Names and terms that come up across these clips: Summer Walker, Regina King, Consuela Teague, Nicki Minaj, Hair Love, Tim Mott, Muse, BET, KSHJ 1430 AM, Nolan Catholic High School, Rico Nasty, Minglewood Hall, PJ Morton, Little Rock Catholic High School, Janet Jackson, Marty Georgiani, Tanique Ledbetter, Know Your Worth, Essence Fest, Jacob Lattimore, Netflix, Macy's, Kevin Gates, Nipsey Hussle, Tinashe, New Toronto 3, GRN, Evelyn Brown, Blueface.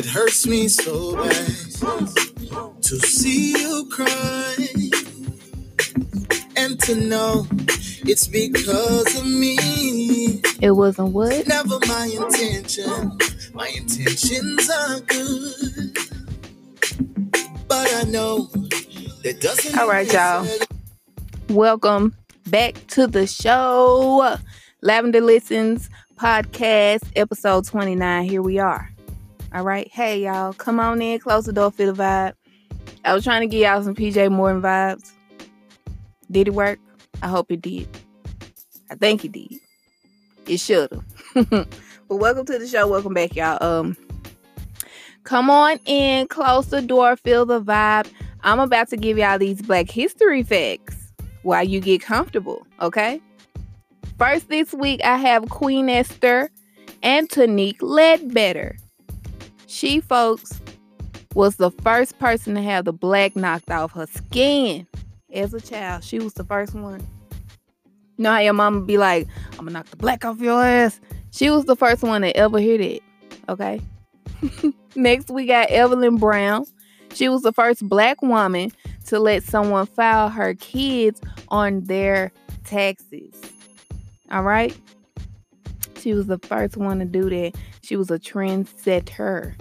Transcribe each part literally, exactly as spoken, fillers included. It hurts me so bad to see you cry and to know it's because of me. It wasn't what? Never my intention. My intentions are good. But I know that doesn't. All right, y'all. Welcome back to the show. Lavender Listens Podcast, episode twenty-nine. Here we are. All right. Hey, y'all. Come on in. Close the door. Feel the vibe. I was trying to give y'all some P J Morton vibes. Did it work? I hope it did. I think it did. It should have. But welcome to the show. Welcome back, y'all. Um, come on in. Close the door. Feel the vibe. I'm about to give y'all these Black History facts while you get comfortable. Okay? First this week, I have Queen Esther and Tanique Ledbetter. She, folks, was the first person to have the black knocked off her skin. As a child, she was the first one. You know how your mama be like, I'm gonna knock the black off your ass? She was the first one to ever hear that. Okay? Next, we got Evelyn Brown. She was the first black woman to let someone file her kids on their taxes. All right? She was the first one to do that. She was a trendsetter.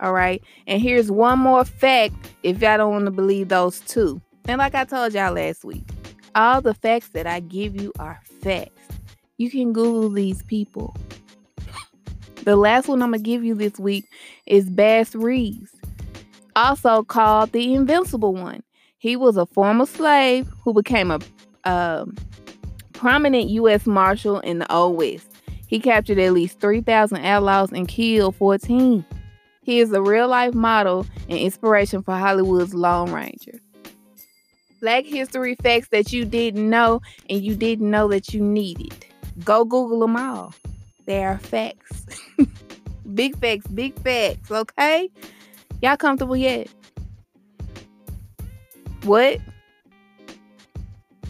All right? And here's one more fact if y'all don't want to believe those two. And like I told y'all last week, all the facts that I give you are facts. You can Google these people. The last one I'm going to give you this week is Bass Reeves, also called the Invincible One. He was a former slave who became a um, prominent U S Marshal in the Old West. He captured at least three thousand outlaws and killed fourteen. He is a real-life model and inspiration for Hollywood's Lone Ranger. Black history facts that you didn't know and you didn't know that you needed. Go Google them all. They are facts. Big facts, big facts, okay? Y'all comfortable yet? What?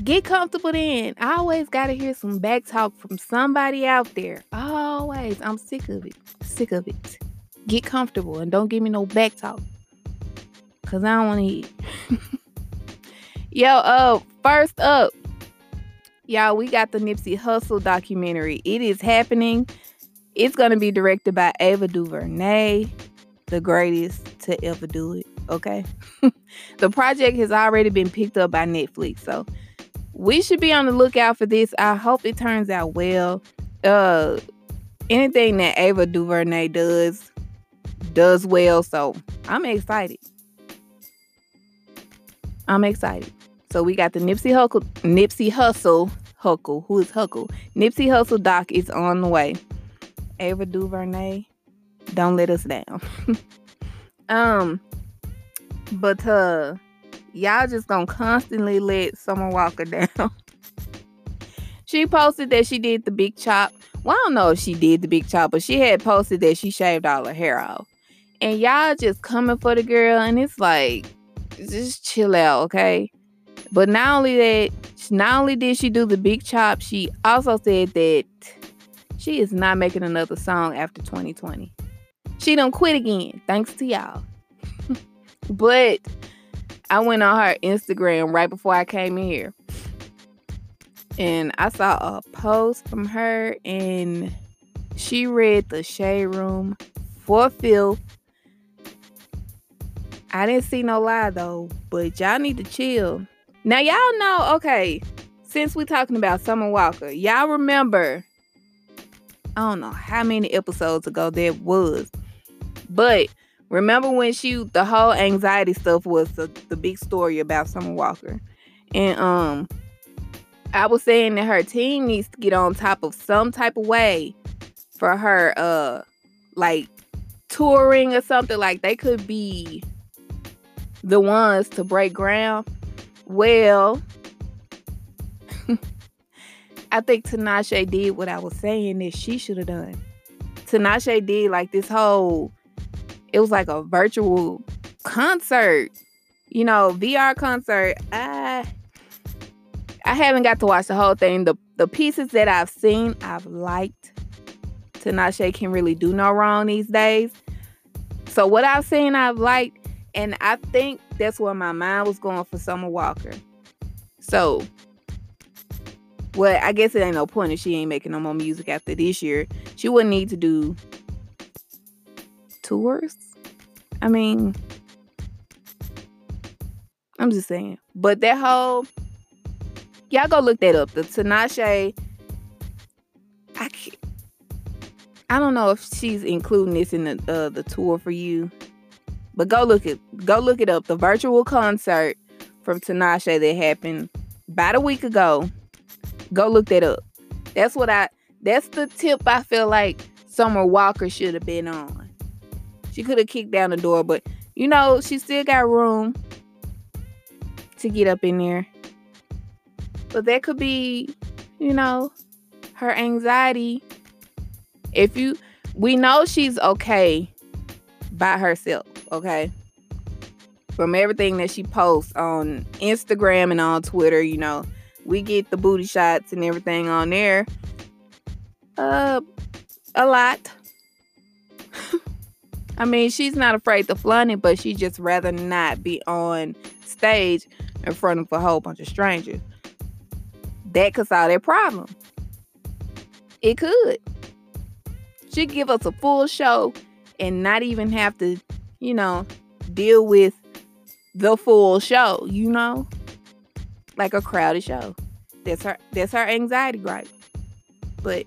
Get comfortable then. I always got to hear some back talk from somebody out there. Always. I'm sick of it. Sick of it. Get comfortable and don't give me no back talk. Because I don't want to hear it. Yo, uh, first up, y'all, we got the Nipsey Hussle documentary. It is happening. It's going to be directed by Ava DuVernay, the greatest to ever do it, okay? The project has already been picked up by Netflix, so we should be on the lookout for this. I hope it turns out well. Uh, anything that Ava DuVernay does, does well, so I'm excited. I'm excited. So we got the Nipsey Hussle, Nipsey Hussle, Huckle, who is Huckle? Nipsey Hussle doc is on the way. Ava DuVernay, don't let us down. um, but uh, y'all just gonna constantly let Summer Walker down. She posted that she did the big chop. Well, I don't know if she did the big chop, but she had posted that she shaved all her hair off. And y'all just coming for the girl, and it's like, just chill out, okay? But not only that, not only did she do the big chop, she also said that she is not making another song after twenty twenty. She done quit again, thanks to y'all. But I went on her Instagram right before I came in here, and I saw a post from her, and she read The Shade Room for filth. I didn't see no lie, though, but y'all need to chill. Now, y'all know, okay, since we're talking about Summer Walker, y'all remember, I don't know how many episodes ago that was, but remember when she, the whole anxiety stuff was the, the big story about Summer Walker. And um, I was saying that her team needs to get on top of some type of way for her, uh, like, touring or something. Like, they could be the ones to break ground. Well, I think Tinashe did what I was saying that she should have done. Tinashe did like this whole, it was like a virtual concert, you know, V R concert. I I haven't got to watch the whole thing. The the pieces that I've seen, I've liked. Tinashe can really do no wrong these days. So what I've seen, I've liked, and I think that's where my mind was going for Summer Walker. So, well, I guess it ain't no point if she ain't making no more music after this year. She wouldn't need to do tours. I mean, I'm just saying. But that whole, y'all go look that up. The Tinashe, I can't, I don't know if she's including this in the uh, the tour for you, but go look it go look it up. The virtual concert from Tinashe that happened about a week ago. Go look that up. That's what I. That's the tip I feel like Summer Walker should have been on. She could have kicked down the door, but you know she still got room to get up in there. But that could be, you know, her anxiety. If you, we know she's okay by herself. Okay, from everything that she posts on Instagram and on Twitter, you know. We get the booty shots and everything on there. Uh, a lot. I mean, she's not afraid to flaunt it, but she just rather not be on stage in front of a whole bunch of strangers. That could solve that problem. It could. She give us a full show and not even have to, you know, deal with the full show, you know? Like a crowded show. That's her that's her anxiety gripe. But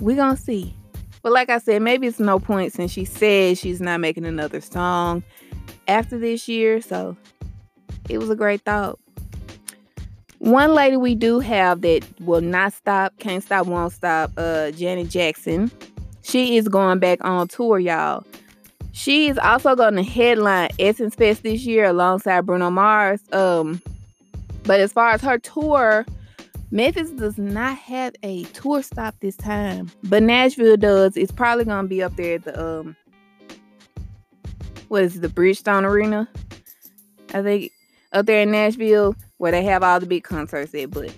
we're gonna see. But like I said, maybe it's no point since she said she's not making another song after this year. So it was a great thought. One lady we do have that will not stop, can't stop, won't stop, uh, Janet Jackson. She is going back on tour, y'all. She is also going to headline Essence Fest this year alongside Bruno Mars. Um, but as far as her tour, Memphis does not have a tour stop this time. But Nashville does. It's probably going to be up there at the, um, what is it, the Bridgestone Arena? I think up there in Nashville where they have all the big concerts at. But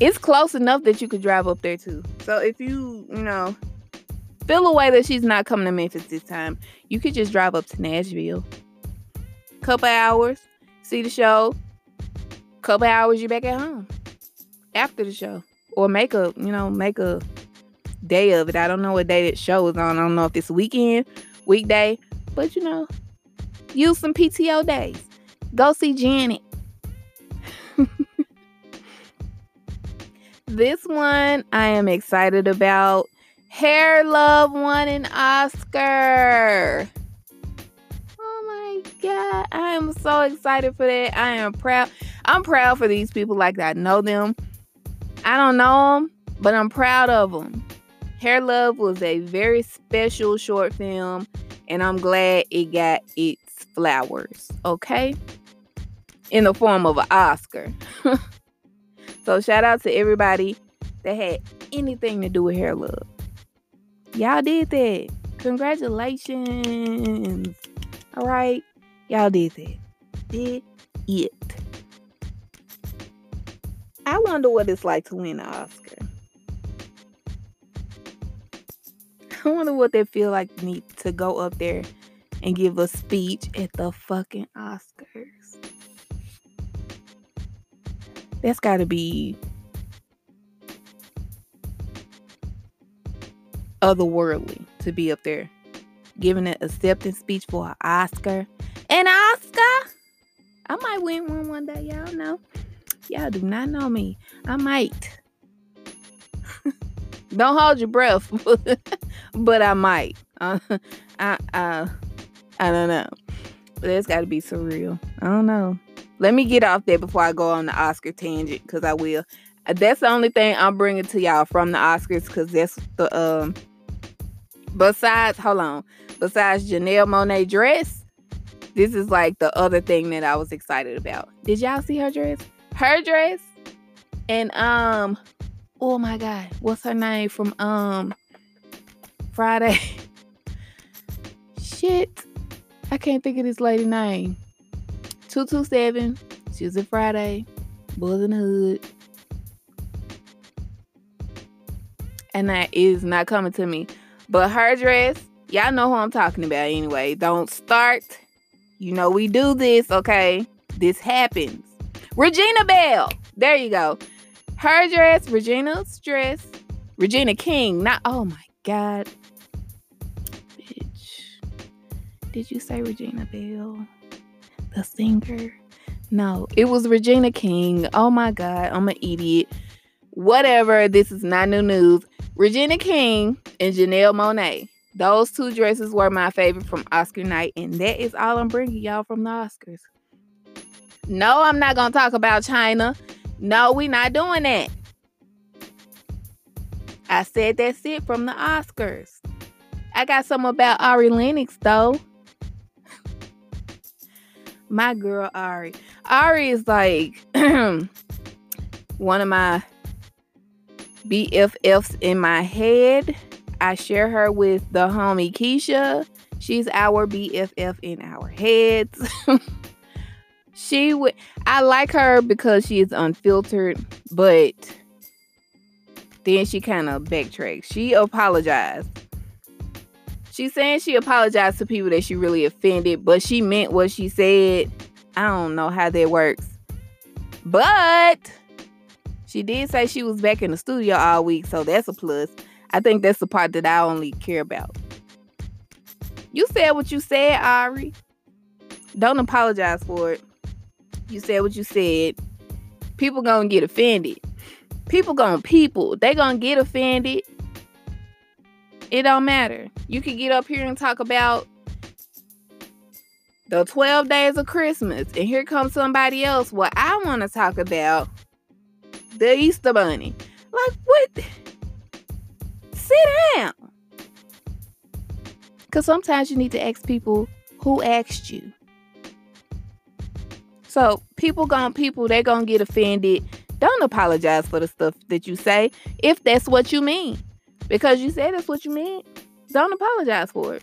it's close enough that you could drive up there too. So if you, you know... feel away that she's not coming to Memphis this time, you could just drive up to Nashville. Couple hours, see the show. Couple hours, you're back at home after the show. Or make a, you know, make a day of it. I don't know what day that show is on. I don't know if it's weekend, weekday. But, you know, use some P T O days. Go see Janet. This one I am excited about. Hair Love won an Oscar. Oh my God. I am so excited for that. I am proud. I'm proud for these people like that. I know them. I don't know them, but I'm proud of them. Hair Love was a very special short film, and I'm glad it got its flowers, okay? In the form of an Oscar. So shout out to everybody that had anything to do with Hair Love. Y'all did that. Congratulations. All right. Y'all did that. Did it. I wonder what it's like to win an Oscar. I wonder what they feel like need to go up there and give a speech at the fucking Oscars. That's got to be... otherworldly to be up there giving an acceptance speech for an Oscar. An Oscar? I might win one one day. Y'all know. Y'all do not know me. I might. Don't hold your breath. But I might. Uh, I, uh, I don't know. But that's got to be surreal. I don't know. Let me get off that before I go on the Oscar tangent, because I will. That's the only thing I'm bringing to y'all from the Oscars, because that's the... um. Besides, hold on. Besides Janelle Monae dress, this is like the other thing that I was excited about. Did y'all see her dress? Her dress, and um, oh my God, what's her name from um Friday? Shit, I can't think of this lady's name. Two two seven. She was in Friday. Boys in the Hood. And that is not coming to me. But her dress, Y'all know who I'm talking about anyway. Don't start. You know we do this, okay? This happens. Regina Bell. There you go. Her dress, Regina's dress. Regina King. Not, oh my God. Bitch. Did you say Regina Bell? The singer? No, it was Regina King. Oh my God, I'm an idiot. Whatever, this is not new news. Regina King and Janelle Monae. Those two dresses were my favorite from Oscar night, and that is all I'm bringing y'all from the Oscars. No, I'm not going to talk about China. No, we're not doing that. I said that's it from the Oscars. I got something about Ari Lennox, though. My girl, Ari. Ari is like one of my B F Fs in my head. I share her with the homie Keisha. She's our B F F in our heads. She would. I like her because she is unfiltered, but then she kind of backtracks. She apologized. She's saying she apologized to people that she really offended, but she meant what she said. I don't know how that works. But she did say she was back in the studio all week, so that's a plus. I think that's the part that I only care about. You said what you said, Ari. Don't apologize for it. You said what you said. People gonna get offended. People gonna people. They gonna get offended. It don't matter. You can get up here and talk about the twelve days of Christmas. And here comes somebody else. Well, I want to talk about the Easter Bunny. Like, what? Sit down. Because sometimes you need to ask people who asked you. So, people gonna people, they're gonna get offended. Don't apologize for the stuff that you say if that's what you mean. Because you said that's what you meant. Don't apologize for it.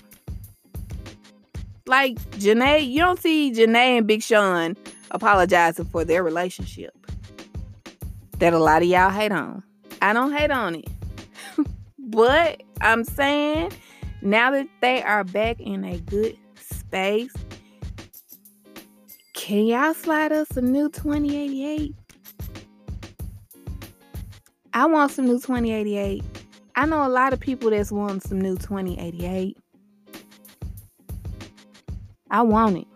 Like Jhené, you don't see Jhené and Big Sean apologizing for their relationship. That a lot of y'all hate on. I don't hate on it. But I'm saying now that they are back in a good space, can y'all slide us some new twenty eighty-eight? I want some new twenty eighty-eight. I know a lot of people that's wanting some new twenty eighty-eight. I want it.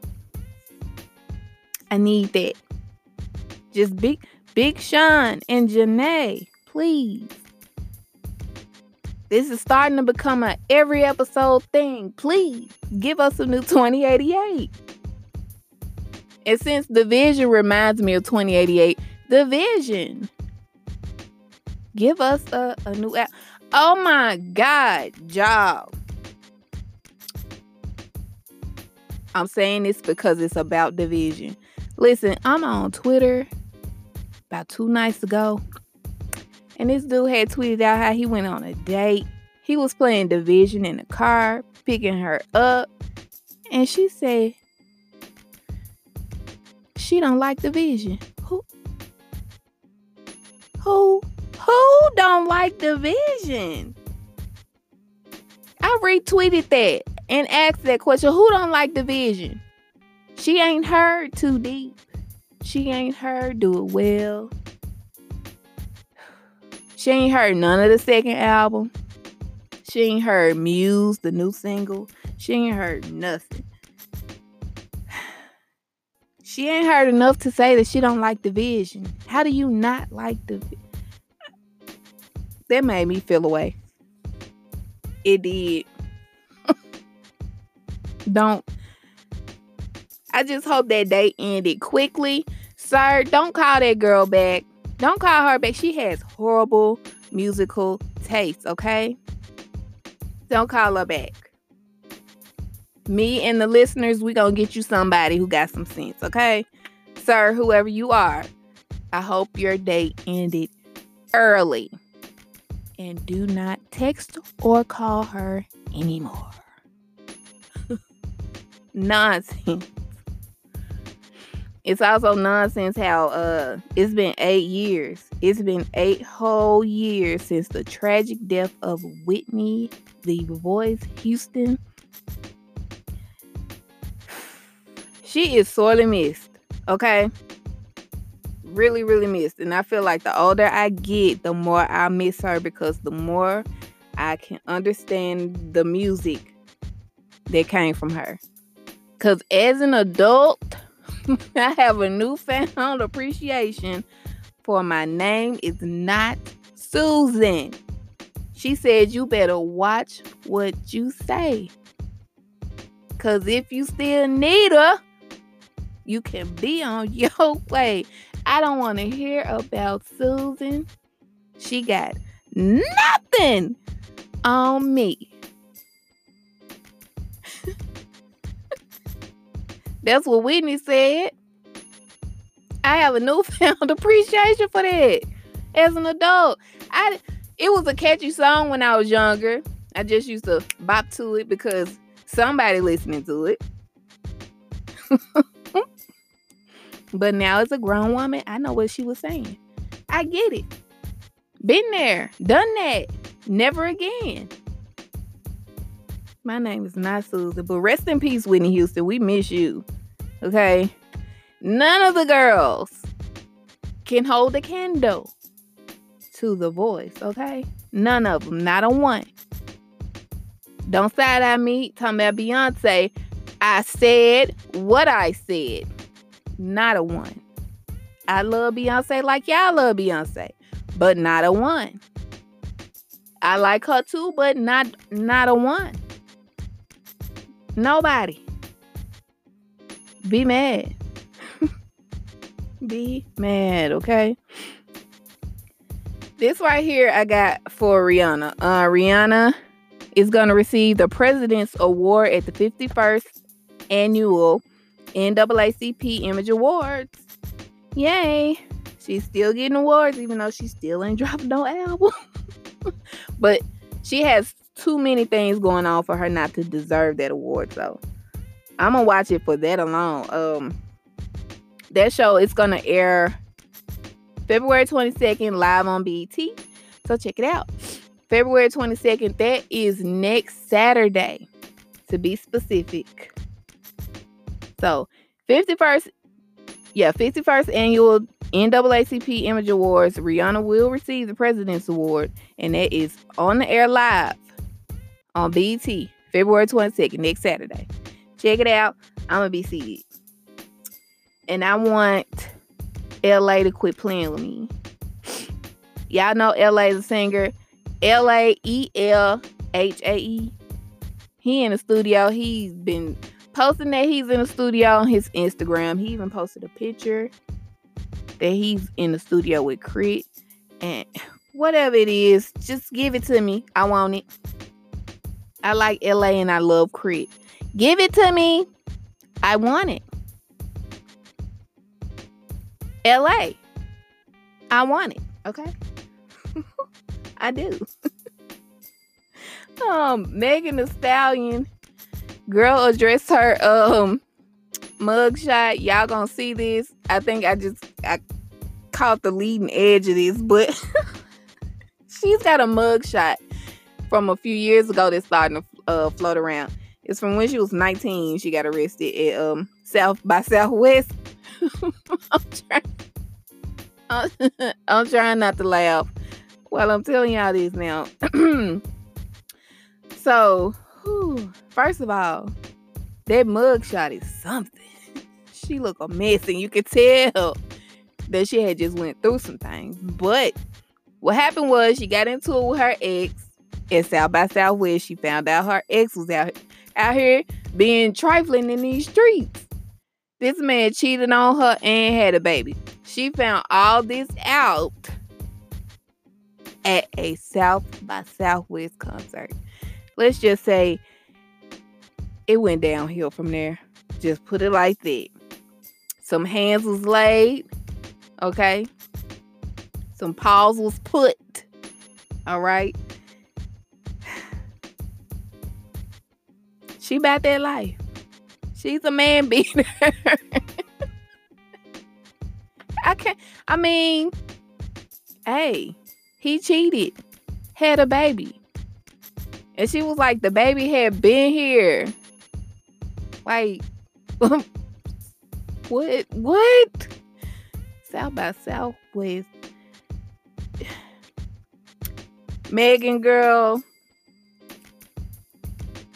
I need that. Just Big Big Sean and Jhené, please. This is starting to become an every episode thing. Please give us some new twenty eighty-eight. And since dvsn reminds me of twenty eighty-eight, dvsn, give us a, a new app. Oh my God, y'all. I'm saying this because it's about dvsn. Listen, I'm on Twitter about two nights ago, and this dude had tweeted out how he went on a date. He was playing dvsn in the car, picking her up, and she said she don't like dvsn. Who? Who? Who don't like dvsn? I retweeted that and asked that question. Who don't like dvsn? She ain't heard Too Deep. She ain't heard Do It Well. She ain't heard none of the second album. She ain't heard Muse, the new single. She ain't heard nothing. She ain't heard enough to say that she don't like dvsn. How do you not like dvsn? That made me feel away. It did. Don't. I just hope that they ended quickly. Sir, don't call that girl back. Don't call her back. She has horrible musical taste, okay? Don't call her back. Me and the listeners, we gonna get you somebody who got some sense, okay? Sir, whoever you are, I hope your date ended early. And do not text or call her anymore. Nonsense. It's also nonsense how uh it's been eight years. It's been eight whole years since the tragic death of Whitney, the voice Houston. She is sorely missed, okay? Really, really missed. And I feel like the older I get, the more I miss her, because the more I can understand the music that came from her. Because as an adult, I have a newfound appreciation for My Name Is Not Susan. She said, you better watch what you say. Because if you still need her, you can be on your way. I don't want to hear about Susan. She got nothing on me. That's what Whitney said. I have a newfound appreciation for that as an adult. I, it was a catchy song when I was younger. I just used to bop to it because somebody listening to it. But now as a grown woman, I know what she was saying. I get it. Been there, done that. Never again. My name is not Susan, but rest in peace, Whitney Houston. We miss you. Okay? None of the girls can hold a candle to the voice, okay? None of them. Not a one. Don't side-eye me talking about Beyonce. I said what I said. Not a one. I love Beyonce like y'all love Beyonce, but not a one. I like her too, but not not a one. Nobody. Be mad. Be mad, okay? This right here I got for Rihanna. Uh, Rihanna is going to receive the President's Award at the fifty-first Annual N double A C P Image Awards. Yay. She's still getting awards, even though she still ain't dropping no album. But she has too many things going on for her not to deserve that award. So I'm going to watch it for that alone. Um, that show is going to air February twenty-second live on B E T. So check it out. February twenty-second. That is next Saturday, to be specific. So fifty-first. Yeah, fifty-first Annual N double A C P Image Awards. Rihanna will receive the President's Award. And that is on the air live on B E T, February twenty-second, next Saturday. Check it out. I'm going to be seated. And I want Elhae to quit playing with me. Y'all know Elhae is a singer. L A E L H A E. He in the studio. He's been posting that he's in the studio on his Instagram. He even posted a picture that he's in the studio with Kreek. And whatever it is, just give it to me. I want it. I like Elhae and I love Kreek. Give it to me. I want it. Elhae. I want it. Okay? I do. um, Megan Thee Stallion. Girl addressed her um mugshot. Y'all gonna see this. I think I just I caught the leading edge of this, but she's got a mugshot from a few years ago that's starting to uh, float around. It's from when she was nineteen. She got arrested at um, South by Southwest. I'm, trying, I'm, I'm trying not to laugh while I'm telling y'all this now. So, whew, first of all, that mugshot is something. She look a mess, and you could tell that she had just went through some things. But what happened was she got into it with her ex. At South by Southwest, she found out her ex was out, out here being trifling in these streets. This man cheated on her and had a baby. She found all this out at a South by Southwest concert. Let's just say it went downhill from there. Just put it like that. Some hands was laid. Okay? Some paws was put. All right? She about that life. She's a man beater. I can't. I mean, hey, he cheated, had a baby, and she was like, the baby had been here. Like, what? What? South by Southwest. Megan, girl,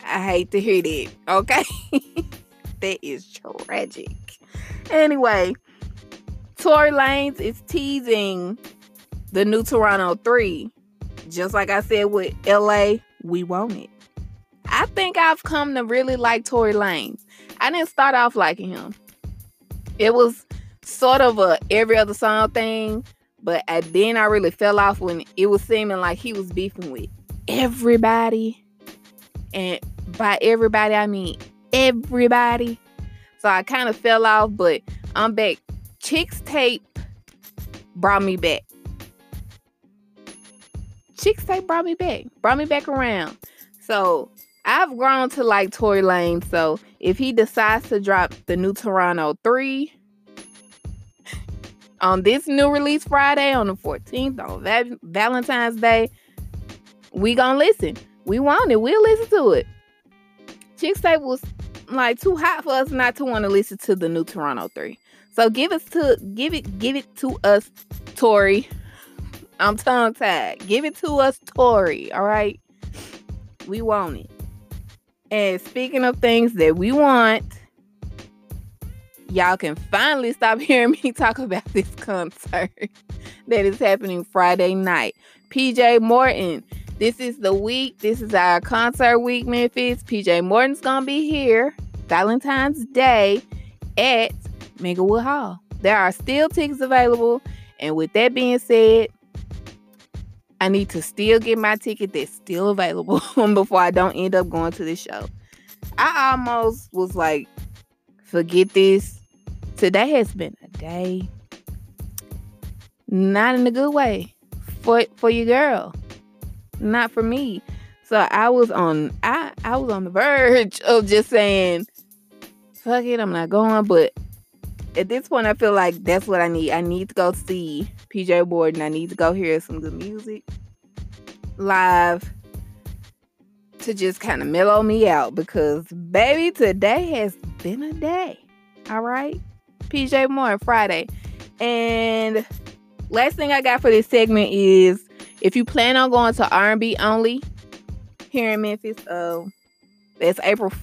I hate to hear that. Okay, that is tragic. Anyway, Tory Lanez is teasing the New Toronto three. Just like I said with Elhae, we want it. I think I've come to really like Tory Lanez. I didn't start off liking him. It was sort of a every other song thing, but I, then I really fell off when it was seeming like he was beefing with everybody. And by everybody, I mean everybody. So I kind of fell off, but I'm back. Chixtape brought me back. Chixtape brought me back. Brought me back around. So I've grown to like Tory Lanez. So if he decides to drop the New Toronto three on this new release Friday, on the fourteenth, on Va- Valentine's Day, we gonna listen. We want it. We'll listen to it. Chixtape was like too hot for us not to want to listen to the New Toronto three. So give us to give it give it to us, Tory. I'm tongue tied. Give it to us, Tory. All right, we want it. And speaking of things that we want, y'all can finally stop hearing me talk about this concert that is happening Friday night. P J Morton. This is the week. This is our concert week, Memphis. P J Morton's going to be here Valentine's Day at Minglewood Hall. There are still tickets available. And with that being said, I need to still get my ticket that's still available before I don't end up going to this show. I almost was like, forget this. Today has been a day. Not in a good way. For, for your girl. Not for me. So I was on I, I was on the verge of just saying, fuck it, I'm not going. But at this point, I feel like that's what I need. I need to go see P J Morton. I need to go hear some good music live to just kind of mellow me out. Because, baby, today has been a day. All right? P J Morton, Friday. And last thing I got for this segment is, if you plan on going to R and B only here in Memphis, uh, that's April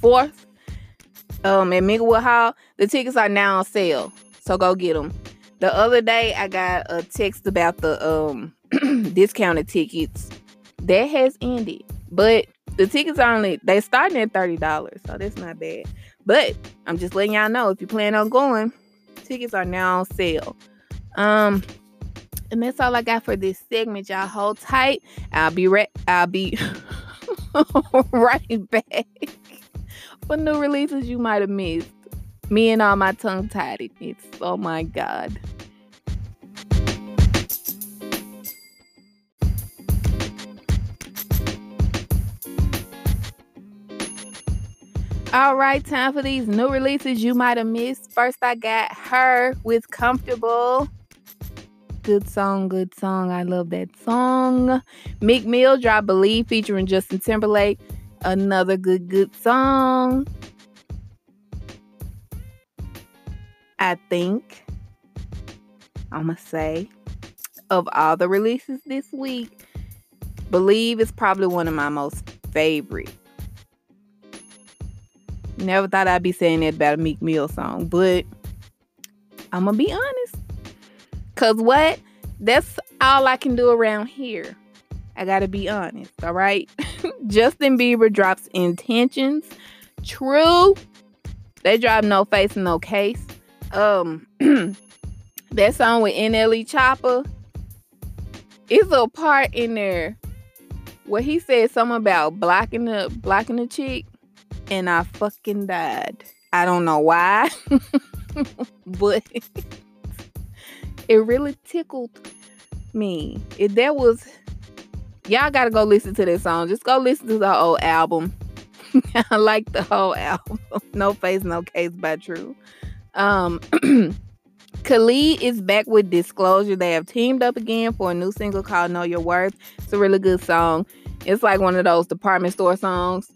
fourth um, at Minglewood Hall. The tickets are now on sale, so go get them. The other day, I got a text about the um, discounted tickets. That has ended, but the tickets are only, they starting at thirty dollars, so that's not bad. But I'm just letting y'all know, if you plan on going, tickets are now on sale. Um... And that's all I got for this segment, y'all. Hold tight. I'll be re- I'll be right back for new releases you might have missed. Me and all my tongue tied. It's oh my god. All right, time for these new releases you might have missed. First, I got Her with Comfortable. Good song, good song. I love that song. Meek Mill dropped Believe featuring Justin Timberlake. Another good, good song. I think I'ma say of all the releases this week, Believe is probably one of my most favorite. Never thought I'd be saying that about a Meek Mill song, but I'ma be honest. Cause what? That's all I can do around here. I gotta be honest, all right? Justin Bieber drops Intentions. True. They drop No Face and No Case. Um, that song with N L E Choppa. It's a part in there where he said something about blocking the blocking the chick, and I fucking died. I don't know why, but. It really tickled me. If that was, y'all gotta go listen to that song. Just go listen to the whole album. I like the whole album. No Face, No Case by True. Um, Khalid is back with Disclosure. They have teamed up again for a new single called Know Your Worth. It's a really good song. It's like one of those department store songs.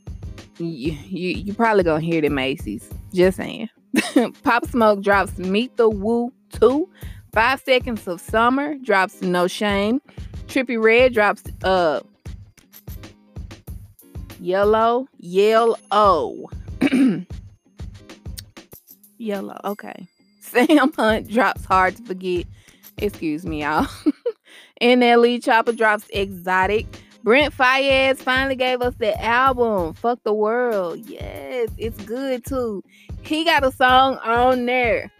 You, you, you probably gonna hear it at Macy's. Just saying. Pop Smoke drops Meet the Woo two. Five Seconds of Summer drops No Shame. Trippie Redd drops uh Yellow. Yellow. Yellow. Okay. Sam Hunt drops Hard to Forget. Excuse me, y'all. N L E Choppa drops Exotic. Brent Faiyaz finally gave us the album, Fuck the World. Yes, it's good too. He got a song on there.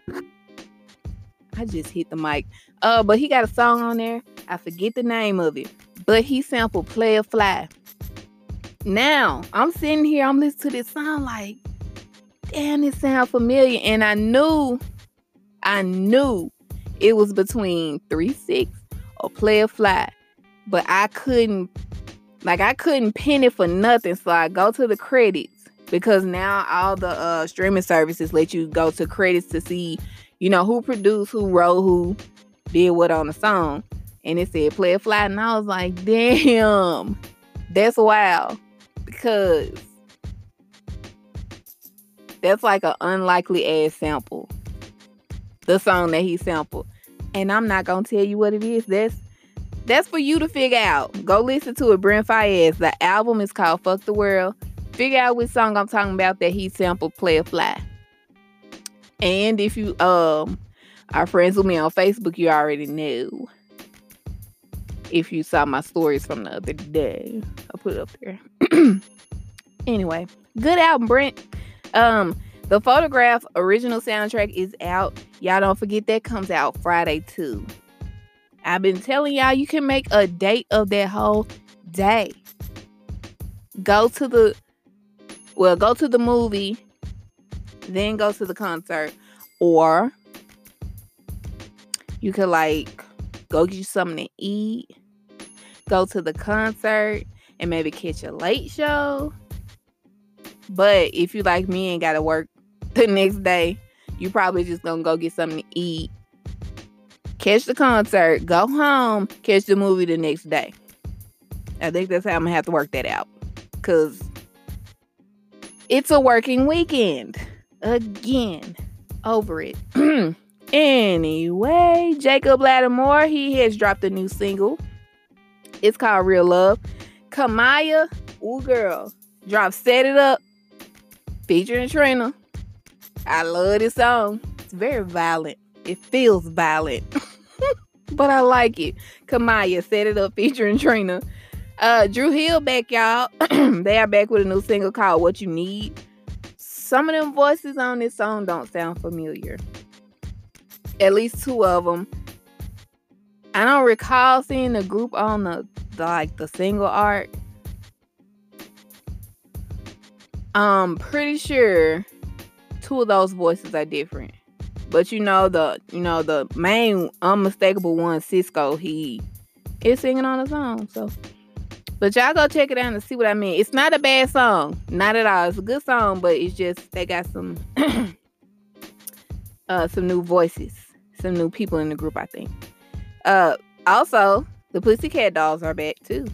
I just hit the mic. Uh, but he got a song on there. I forget the name of it. But he sampled Playa Fly. Now, I'm sitting here, I'm listening to this song like, damn, it sounds familiar. And I knew, I knew it was between three six or Playa Fly. But I couldn't, like, I couldn't pin it for nothing. So I go to the credits, because now all the uh, streaming services let you go to credits to see, you know, who produced, who wrote, who did what on the song. And it said Play It Fly. And I was like, damn, that's wild. Because that's like an unlikely ass sample. The song that he sampled. And I'm not going to tell you what it is. That's That's for you to figure out. Go listen to it, Brent Faiyaz. The album is called Fuck the World. Figure out which song I'm talking about that he sampled, Play It Fly. And if you um are friends with me on Facebook, you already know. If you saw my stories from the other day, I'll put it up there. Anyway, good album, Brent. Um, the Photograph original soundtrack is out. Y'all don't forget that comes out Friday too. I've been telling y'all, you can make a date of that whole day. Go to the, well, go to the movie, then go to the concert. Or you could like go get you something to eat, go to the concert, and maybe catch a late show. But if you like me and gotta work the next day, you probably just gonna go get something to eat. Catch the concert, go home, catch the movie the next day. I think that's how I'm gonna have to work that out. Because it's a working weekend. Again, over it. Anyway, Jacob Lattimore, he has dropped a new single. It's called Real Love. Kamaiyah, ooh girl, dropped Set It Up featuring Trina. I love this song. It's very violent. It feels violent. But I like it. Kamaiyah, Set It Up featuring Trina. Uh, Drew Hill back, y'all. They are back with a new single called What You Need. Some of them voices on this song don't sound familiar. At least two of them. I don't recall seeing the group on the, the like the single art. I'm pretty sure two of those voices are different. But you know the you know the main unmistakable one, Cisco, he is singing on the song. So, but y'all go check it out and see what I mean. It's not a bad song, not at all. It's a good song, but it's just they got some uh, some new voices, some new people in the group, I think. Uh, also, the Pussycat Dolls are back too,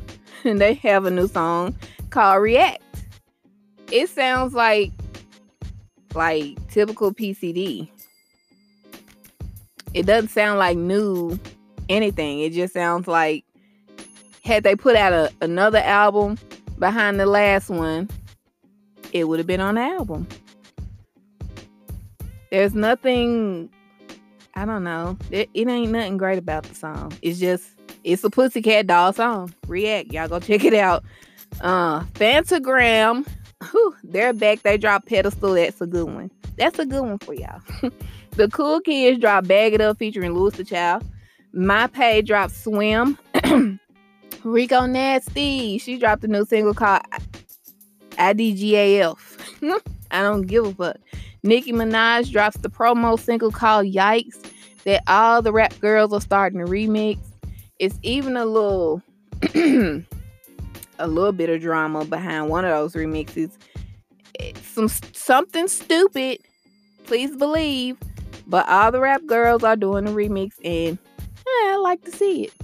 and they have a new song called React. It sounds like like typical P C D. It doesn't sound like new anything. It just sounds like had they put out a, another album behind the last one, it would have been on the album. There's nothing, I don't know. It, it ain't nothing great about the song. It's just, it's a Pussycat Doll song. React. Y'all go check it out. Uh, Fantagram. Whew, they're back. They dropped Pedestal. That's a good one. That's a good one for y'all. The Cool Kids drop Bag It Up featuring Louis the Child. My Pay dropped Swim. Rico Nasty, she dropped a new single called I D G A F. I don't give a fuck. Nicki Minaj drops the promo single called Yikes that all the rap girls are starting to remix. It's even a little a little bit of drama behind one of those remixes. Some something stupid, please believe, But all the rap girls are doing the remix, and eh, I like to see it.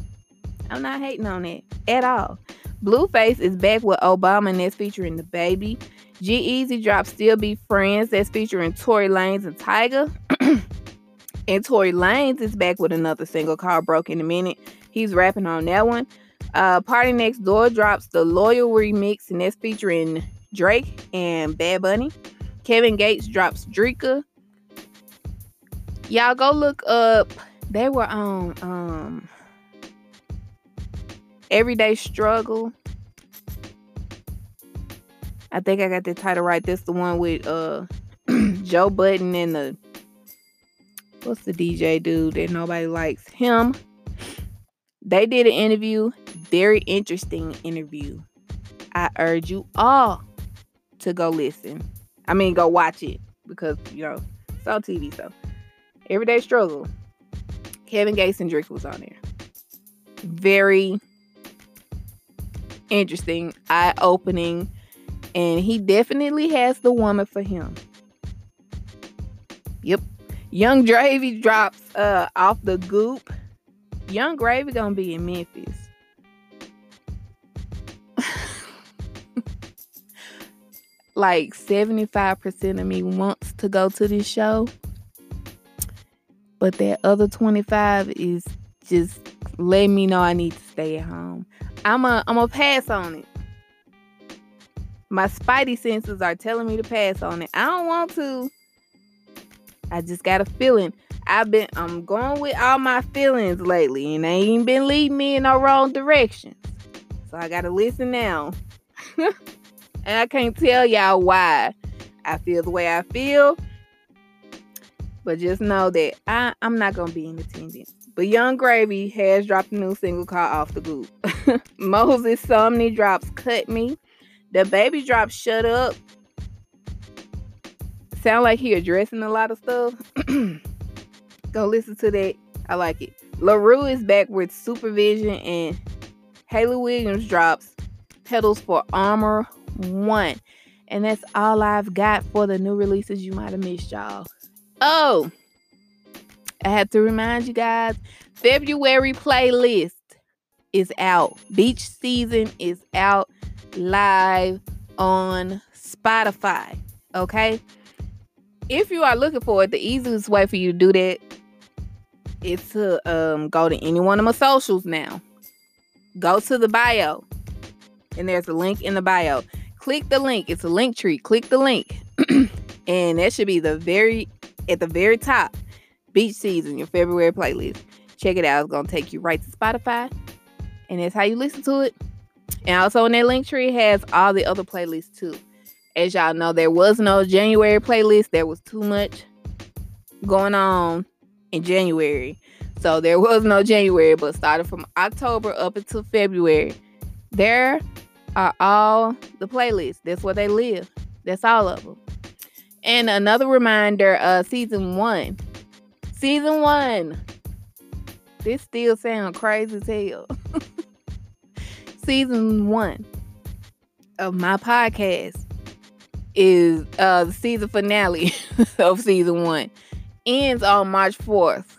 I'm not hating on it at all. Blueface is back with Obama, and that's featuring The Baby. G-Eazy dropped Still Be Friends, that's featuring Tory Lanez and Tyga. And Tory Lanez is back with another single called Broke in a Minute. He's rapping on that one. Uh, Party Next Door drops the Loyal remix, and that's featuring Drake and Bad Bunny. Kevin Gates drops Drika. Y'all go look up. They were on um, Everyday Struggle. I think I got the title right. That's the one with uh, Joe Budden and the... What's the D J dude that nobody likes? Him. They did an interview. Very interesting interview. I urge you all to go listen. I mean, go watch it. Because, you know, it's on T V, so. Everyday Struggle. Kevin Gates and Drake was on there. Very interesting. Eye-opening. And he definitely has the woman for him. Yep. Young Dravy drops uh, Off the Goop. Young Gravy gonna be in Memphis. Like seventy-five percent of me wants to go to this show, but that other twenty-five is just letting me know I need to stay at home. I'm a I'm a pass on it. My spidey senses are telling me to pass on it. I don't want to. I just got a feeling. I've been I'm going with all my feelings lately, and they ain't been leading me in no wrong directions. So I gotta listen now. And I can't tell y'all why I feel the way I feel. But just know that I, I'm not going to be in attendance. But Young Gravy has dropped a new single called Off the Goop. Moses Sumney drops Cut Me. The Baby drops Shut Up. Sound like he addressing a lot of stuff. Go listen to that. I like it. LaRue is back with Supervision. And Hayley Williams drops Pedals for Armor One. And that's all I've got for the new releases you might have missed, y'all. Oh, I have to remind you guys, February playlist is out. Beach Season is out live on Spotify. Okay, if you are looking for it, the easiest way for you to do that is to um go to any one of my socials now. Go to the bio, and there's a link in the bio. Click the link. It's a link tree. Click the link. And that should be the very at the very top. Beach Season, your February playlist. Check it out. It's going to take you right to Spotify. And that's how you listen to it. And also in that link tree has all the other playlists too. As y'all know, there was no January playlist. There was too much going on in January. So there was no January. But starting from October up until February, there are all the playlists. That's where they live. That's all of them. And another reminder, uh, season one. Season one. This still sounds crazy as hell. Season one of my podcast is uh, the season finale of season one. Ends on March fourth.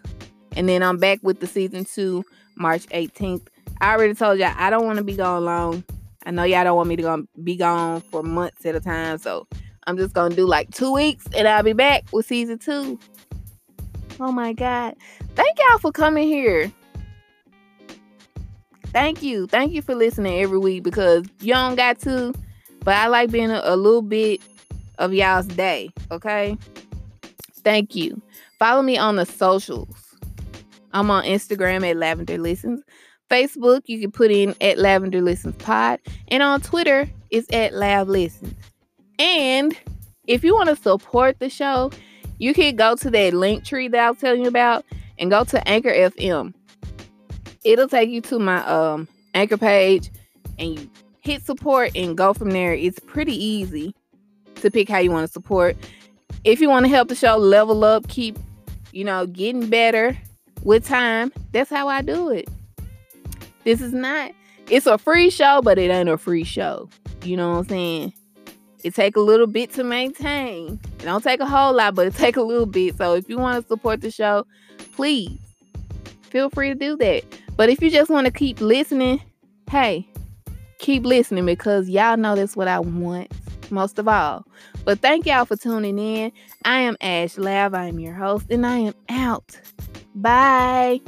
And then I'm back with the season two, March eighteenth. I already told y'all I don't want to be gone long. I know y'all don't want me to go, be gone for months at a time. So I'm just going to do like two weeks and I'll be back with season two. Oh my God. Thank y'all for coming here. Thank you. Thank you for listening every week, because y'all don't got to, but I like being a, a little bit of y'all's day. Okay. Thank you. Follow me on the socials. I'm on Instagram at Lavender Listens. Facebook, you can put in at Lavender Listens Pod. And on Twitter, it's at Lav Listens. And if you want to support the show, you can go to that link tree that I was telling you about and go to Anchor F M. It'll take you to my um, Anchor page, and you hit support and go from there. It's pretty easy to pick how you want to support. If you want to help the show level up, keep, you know, getting better with time, that's how I do it. This is not, it's a free show, but it ain't a free show. You know what I'm saying? It take a little bit to maintain. It don't take a whole lot, but it take a little bit. So if you want to support the show, please feel free to do that. But if you just want to keep listening, hey, keep listening, because y'all know that's what I want most of all. But thank y'all for tuning in. I am Ash Lav. I am your host, and I am out. Bye.